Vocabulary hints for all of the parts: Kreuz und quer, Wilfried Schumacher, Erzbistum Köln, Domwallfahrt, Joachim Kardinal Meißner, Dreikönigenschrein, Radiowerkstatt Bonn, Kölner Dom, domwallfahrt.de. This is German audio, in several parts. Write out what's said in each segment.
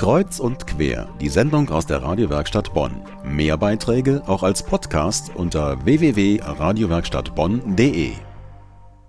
Kreuz und quer, die Sendung aus der Radiowerkstatt Bonn. Mehr Beiträge auch als Podcast unter www.radiowerkstattbonn.de.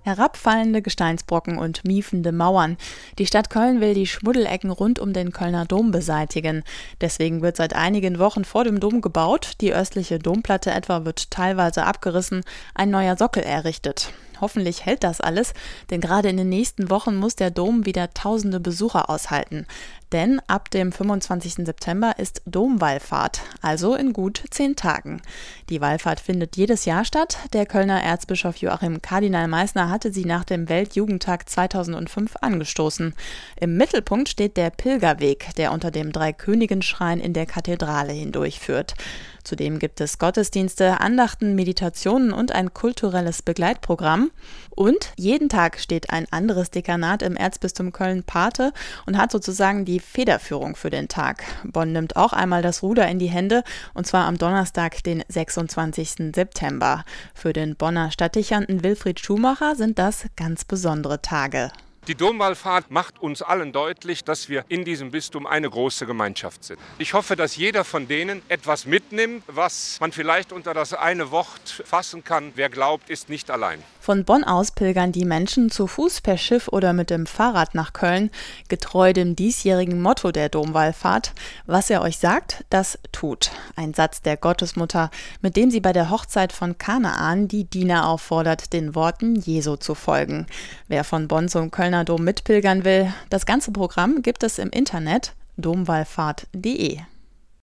Herabfallende Gesteinsbrocken und miefende Mauern. Die Stadt Köln will die Schmuddelecken rund um den Kölner Dom beseitigen. Deswegen wird seit einigen Wochen vor dem Dom gebaut. Die östliche Domplatte etwa wird teilweise abgerissen, ein neuer Sockel errichtet. Hoffentlich hält das alles, denn gerade in den nächsten Wochen muss der Dom wieder tausende Besucher aushalten. Denn ab dem 25. September ist Domwallfahrt, also in gut 10 Tagen. Die Wallfahrt findet jedes Jahr statt. Der Kölner Erzbischof Joachim Kardinal Meißner hatte sie nach dem Weltjugendtag 2005 angestoßen. Im Mittelpunkt steht der Pilgerweg, der unter dem Dreikönigenschrein in der Kathedrale hindurchführt. Zudem gibt es Gottesdienste, Andachten, Meditationen und ein kulturelles Begleitprogramm. Und jeden Tag steht ein anderes Dekanat im Erzbistum Köln Pate und hat sozusagen die Federführung für den Tag. Bonn nimmt auch einmal das Ruder in die Hände, und zwar am Donnerstag, den 26. September. Für den Bonner Stadtdechanten Wilfried Schumacher sind das ganz besondere Tage. Die Domwallfahrt macht uns allen deutlich, dass wir in diesem Bistum eine große Gemeinschaft sind. Ich hoffe, dass jeder von denen etwas mitnimmt, was man vielleicht unter das eine Wort fassen kann. Wer glaubt, ist nicht allein. Von Bonn aus pilgern die Menschen zu Fuß, per Schiff oder mit dem Fahrrad nach Köln, getreu dem diesjährigen Motto der Domwallfahrt: Was er euch sagt, das tut. Ein Satz der Gottesmutter, mit dem sie bei der Hochzeit von Kanaan die Diener auffordert, den Worten Jesu zu folgen. Wer von Bonn zum Kölner Dom mitpilgern will, das ganze Programm gibt es im Internet domwallfahrt.de.